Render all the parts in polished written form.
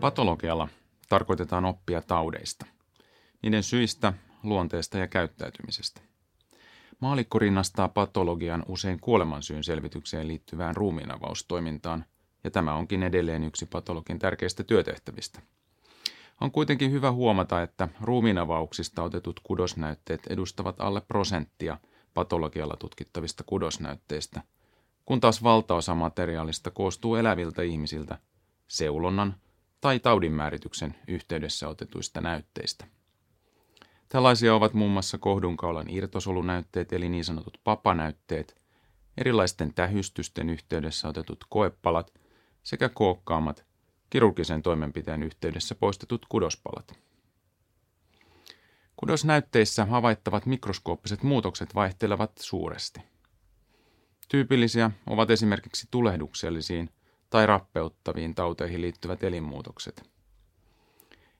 Patologialla tarkoitetaan oppia taudeista, niiden syistä, luonteesta ja käyttäytymisestä. Maallikko rinnastaa patologian usein kuolemansyyn selvitykseen liittyvään ruumiinavaustoimintaan, ja tämä onkin edelleen yksi patologin tärkeistä työtehtävistä. On kuitenkin hyvä huomata, että ruumiinavauksista otetut kudosnäytteet edustavat alle 1% patologialla tutkittavista kudosnäytteistä, kun taas valtaosa materiaalista koostuu eläviltä ihmisiltä, seulonnan tai taudinmäärityksen yhteydessä otetuista näytteistä. Tällaisia ovat muun muassa kohdunkaulan irtosolunäytteet eli niin sanotut papanäytteet, erilaisten tähystysten yhteydessä otetut koepalat sekä kookkaamat, kirurgisen toimenpiteen yhteydessä poistetut kudospalat. Kudosnäytteissä havaittavat mikroskooppiset muutokset vaihtelevat suuresti. Tyypillisiä ovat esimerkiksi tulehduksellisiin tai rappeuttaviin tauteihin liittyvät elinmuutokset.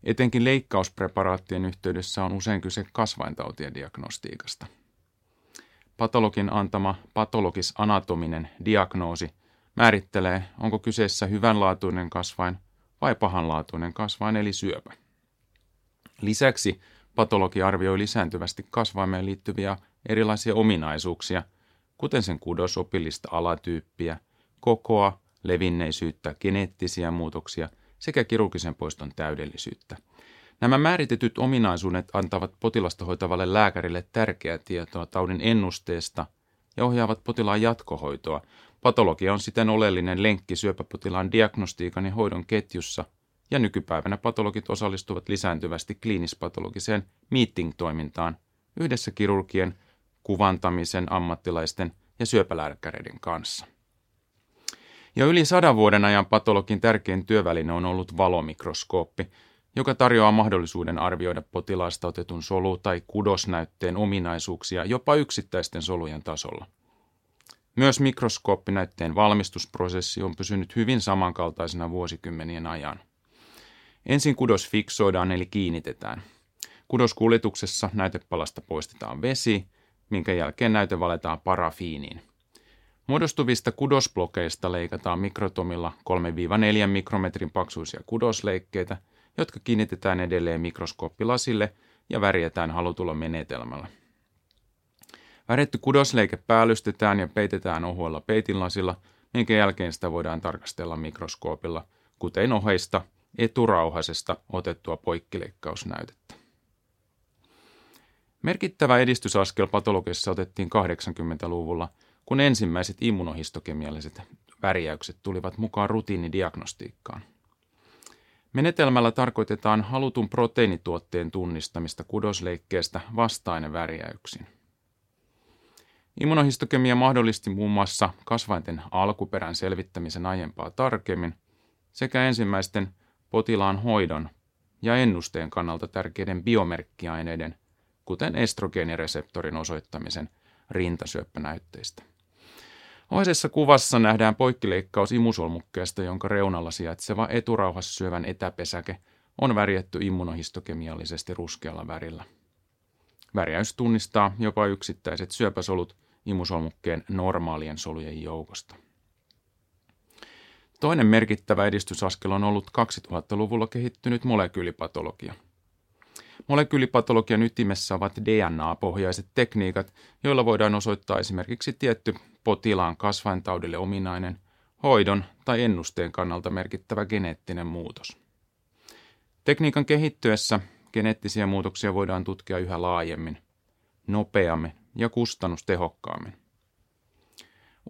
Etenkin leikkauspreparaattien yhteydessä on usein kyse kasvaintautien diagnostiikasta. Patologin antama patologisanatominen diagnoosi määrittelee, onko kyseessä hyvänlaatuinen kasvain vai pahanlaatuinen kasvain eli syöpä. Lisäksi patologi arvioi lisääntyvästi kasvaimeen liittyviä erilaisia ominaisuuksia, kuten sen kudosopillista alatyyppiä, kokoa, levinneisyyttä, geneettisiä muutoksia sekä kirurgisen poiston täydellisyyttä. Nämä määritetyt ominaisuudet antavat potilasta hoitavalle lääkärille tärkeää tietoa taudin ennusteesta ja ohjaavat potilaan jatkohoitoa. Patologia on siten oleellinen lenkki syöpäpotilaan diagnostiikan ja hoidon ketjussa, ja nykypäivänä patologit osallistuvat lisääntyvästi kliinispatologiseen meeting-toimintaan yhdessä kirurgien, kuvantamisen ammattilaisten ja syöpälääkäreiden kanssa. Jo yli 100 vuoden ajan patologin tärkein työväline on ollut valomikroskooppi, joka tarjoaa mahdollisuuden arvioida potilaasta otetun solu- tai kudosnäytteen ominaisuuksia jopa yksittäisten solujen tasolla. Myös mikroskooppinäytteen valmistusprosessi on pysynyt hyvin samankaltaisena vuosikymmenien ajan. Ensin kudos fiksoidaan eli kiinnitetään. Kudoskuljetuksessa näytepalasta poistetaan vesi, minkä jälkeen näyte valetaan parafiiniin. Muodostuvista kudosblokeista leikataan mikrotomilla 3-4 mikrometrin paksuisia kudosleikkeitä, jotka kiinnitetään edelleen mikroskooppilasille ja värjätään halutulla menetelmällä. Värjätty kudosleike päällystetään ja peitetään ohuella peitinlasilla, minkä jälkeen sitä voidaan tarkastella mikroskoopilla, kuten oheista eturauhasesta otettua poikkileikkausnäytettä. Merkittävä edistysaskel patologiassa otettiin 80-luvulla, kun ensimmäiset immunohistokemialliset värjäykset tulivat mukaan rutiinidiagnostiikkaan. Menetelmällä tarkoitetaan halutun proteiinituotteen tunnistamista kudosleikkeestä vasta-ainevärjäyksin. Immunohistokemia mahdollisti muun muassa kasvainten alkuperän selvittämisen aiempaa tarkemmin sekä ensimmäisten potilaan hoidon ja ennusteen kannalta tärkeiden biomerkkiaineiden, kuten estrogeenireseptorin osoittamisen rintasyöppänäytteistä. Oisessa kuvassa nähdään poikkileikkaus imusolmukkeesta, jonka reunalla sijaitseva eturauhassyövän etäpesäke on värjätty immunohistokemiallisesti ruskealla värillä. Värjäys tunnistaa jopa yksittäiset syöpäsolut imusolmukkeen normaalien solujen joukosta. Toinen merkittävä edistysaskel on ollut 2000-luvulla kehittynyt molekyylipatologia. Molekyylipatologian ytimessä ovat DNA-pohjaiset tekniikat, joilla voidaan osoittaa esimerkiksi tietty potilaan kasvaintaudille ominainen, hoidon tai ennusteen kannalta merkittävä geneettinen muutos. Tekniikan kehittyessä geneettisiä muutoksia voidaan tutkia yhä laajemmin, nopeammin ja kustannustehokkaammin.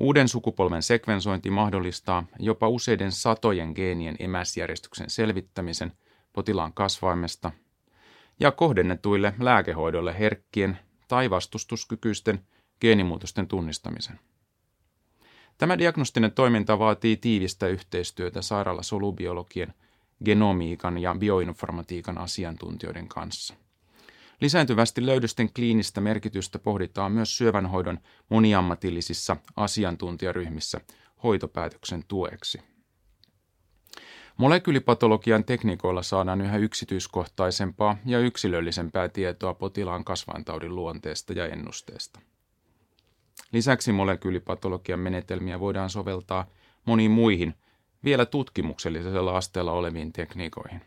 Uuden sukupolven sekvensointi mahdollistaa jopa useiden satojen geenien emäsjärjestyksen selvittämisen potilaan kasvaimesta ja kohdennetuille lääkehoidolle herkkien tai vastustuskykyisten geenimuutosten tunnistamisen. Tämä diagnostinen toiminta vaatii tiivistä yhteistyötä sairaalasolubiologien, genomiikan ja bioinformatiikan asiantuntijoiden kanssa. Lisääntyvästi löydösten kliinistä merkitystä pohditaan myös syövänhoidon moniammatillisissa asiantuntijaryhmissä hoitopäätöksen tueksi. Molekyylipatologian tekniikoilla saadaan yhä yksityiskohtaisempaa ja yksilöllisempää tietoa potilaan kasvaintaudin luonteesta ja ennusteesta. Lisäksi molekyylipatologian menetelmiä voidaan soveltaa moniin muihin vielä tutkimuksellisella asteella oleviin tekniikoihin.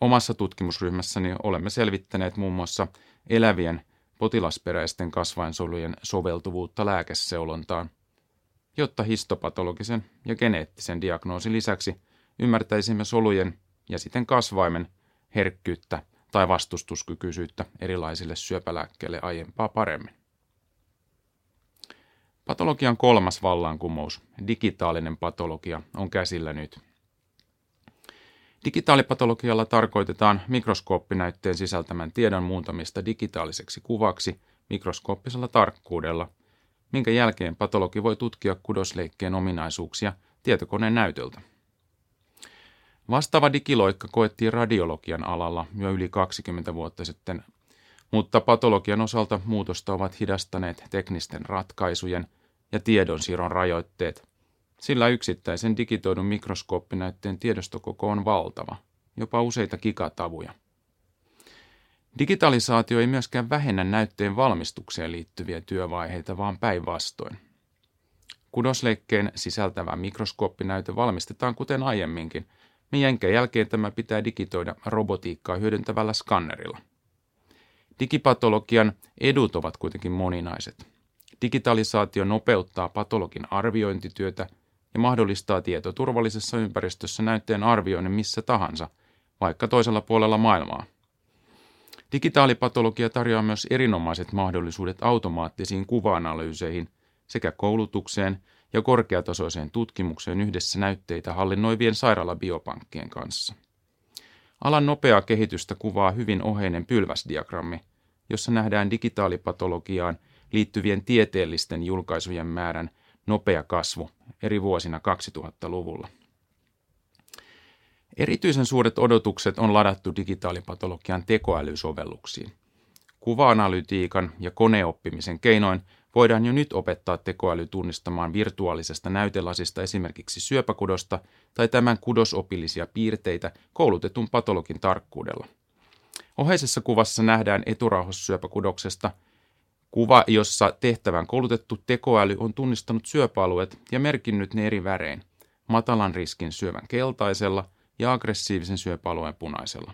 Omassa tutkimusryhmässäni olemme selvittäneet muun muassa elävien potilasperäisten kasvainsolujen soveltuvuutta lääkeseulontaan, jotta histopatologisen ja geneettisen diagnoosin lisäksi ymmärtäisimme solujen ja siten kasvaimen herkkyyttä tai vastustuskykyisyyttä erilaisille syöpälääkkeille aiempaa paremmin. Patologian kolmas vallankumous, digitaalinen patologia, on käsillä nyt. Digitaalipatologialla tarkoitetaan mikroskooppinäytteen sisältämän tiedon muuntamista digitaaliseksi kuvaksi mikroskooppisella tarkkuudella, minkä jälkeen patologi voi tutkia kudosleikkeen ominaisuuksia tietokoneen näytöltä. Vastaava digiloikka koettiin radiologian alalla jo yli 20 vuotta sitten, mutta patologian osalta muutosta ovat hidastaneet teknisten ratkaisujen ja tiedonsiirron rajoitteet, sillä yksittäisen digitoidun mikroskooppinäytteen tiedostokoko on valtava, jopa useita gigatavuja. Digitalisaatio ei myöskään vähennä näytteen valmistukseen liittyviä työvaiheita, vaan päinvastoin. Kudosleikkeen sisältävä mikroskooppinäyte valmistetaan kuten aiemminkin, minkä jälkeen tämä pitää digitoida robotiikkaa hyödyntävällä skannerilla. Digipatologian edut ovat kuitenkin moninaiset. Digitalisaatio nopeuttaa patologin arviointityötä ja mahdollistaa tietoturvallisessa ympäristössä näytteen arvioinnin missä tahansa, vaikka toisella puolella maailmaa. Digitaalipatologia tarjoaa myös erinomaiset mahdollisuudet automaattisiin kuva-analyyseihin sekä koulutukseen ja korkeatasoiseen tutkimukseen yhdessä näytteitä hallinnoivien sairaalabiopankkien kanssa. Alan nopeaa kehitystä kuvaa hyvin oheinen pylväsdiagrammi, jossa nähdään digitaalipatologiaan liittyvien tieteellisten julkaisujen määrän nopea kasvu eri vuosina 2000-luvulla. Erityisen suuret odotukset on ladattu digitaalipatologian tekoälysovelluksiin. Kuva-analytiikan ja koneoppimisen keinoin voidaan jo nyt opettaa tekoäly tunnistamaan virtuaalisesta näytelasista esimerkiksi syöpäkudosta tai tämän kudosopillisia piirteitä koulutetun patologin tarkkuudella. Oheisessa kuvassa nähdään eturauhassyöpäkudoksesta kuva, jossa tehtävän koulutettu tekoäly on tunnistanut syöpäalueet ja merkinnyt ne eri värein, matalan riskin syövän keltaisella ja aggressiivisen syöpäalueen punaisella.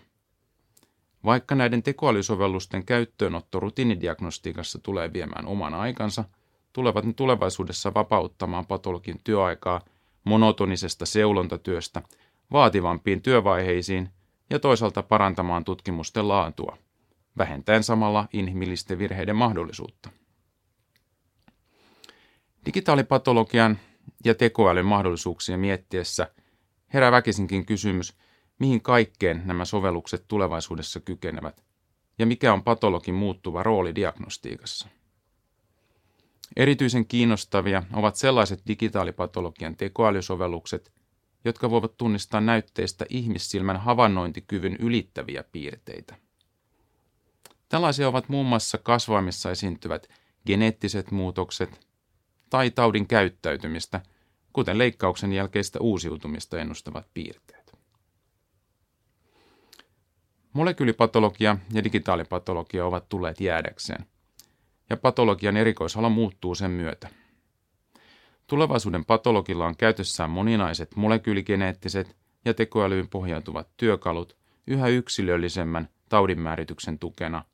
Vaikka näiden tekoälysovellusten käyttöönotto rutiinidiagnostiikassa tulee viemään oman aikansa, tulevat ne tulevaisuudessa vapauttamaan patologin työaikaa monotonisesta seulontatyöstä vaativampiin työvaiheisiin ja toisaalta parantamaan tutkimusten laatua, vähentäen samalla inhimillisten virheiden mahdollisuutta. Digitaalipatologian ja tekoälyn mahdollisuuksia miettiessä herää väkisinkin kysymys, mihin kaikkeen nämä sovellukset tulevaisuudessa kykenevät ja mikä on patologin muuttuva rooli diagnostiikassa. Erityisen kiinnostavia ovat sellaiset digitaalipatologian tekoälysovellukset, jotka voivat tunnistaa näytteistä ihmissilmän havainnointikyvyn ylittäviä piirteitä. Tällaisia ovat muun muassa kasvaimissa esiintyvät geneettiset muutokset tai taudin käyttäytymistä, kuten leikkauksen jälkeistä uusiutumista ennustavat piirteet. Molekyylipatologia ja digitaalipatologia ovat tulleet jäädäkseen, ja patologian erikoisala muuttuu sen myötä. Tulevaisuuden patologilla on käytössään moninaiset molekyyligeneettiset ja tekoälyyn pohjautuvat työkalut yhä yksilöllisemmän taudinmäärityksen tukena,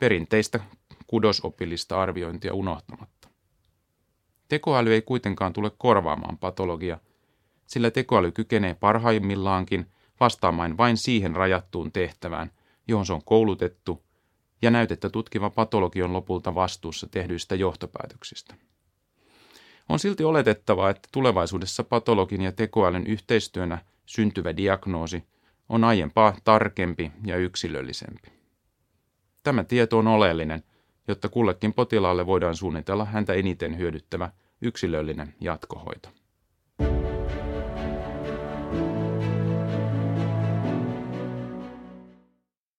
perinteistä kudosopillista arviointia unohtamatta. Tekoäly ei kuitenkaan tule korvaamaan patologia, sillä tekoäly kykenee parhaimmillaankin vastaamaan vain siihen rajattuun tehtävään, johon se on koulutettu, ja näytettä tutkiva patologi on lopulta vastuussa tehdyistä johtopäätöksistä. On silti oletettavaa, että tulevaisuudessa patologin ja tekoälyn yhteistyönä syntyvä diagnoosi on aiempaa tarkempi ja yksilöllisempi. Tämä tieto on oleellinen, jotta kullekin potilaalle voidaan suunnitella häntä eniten hyödyttävä yksilöllinen jatkohoito.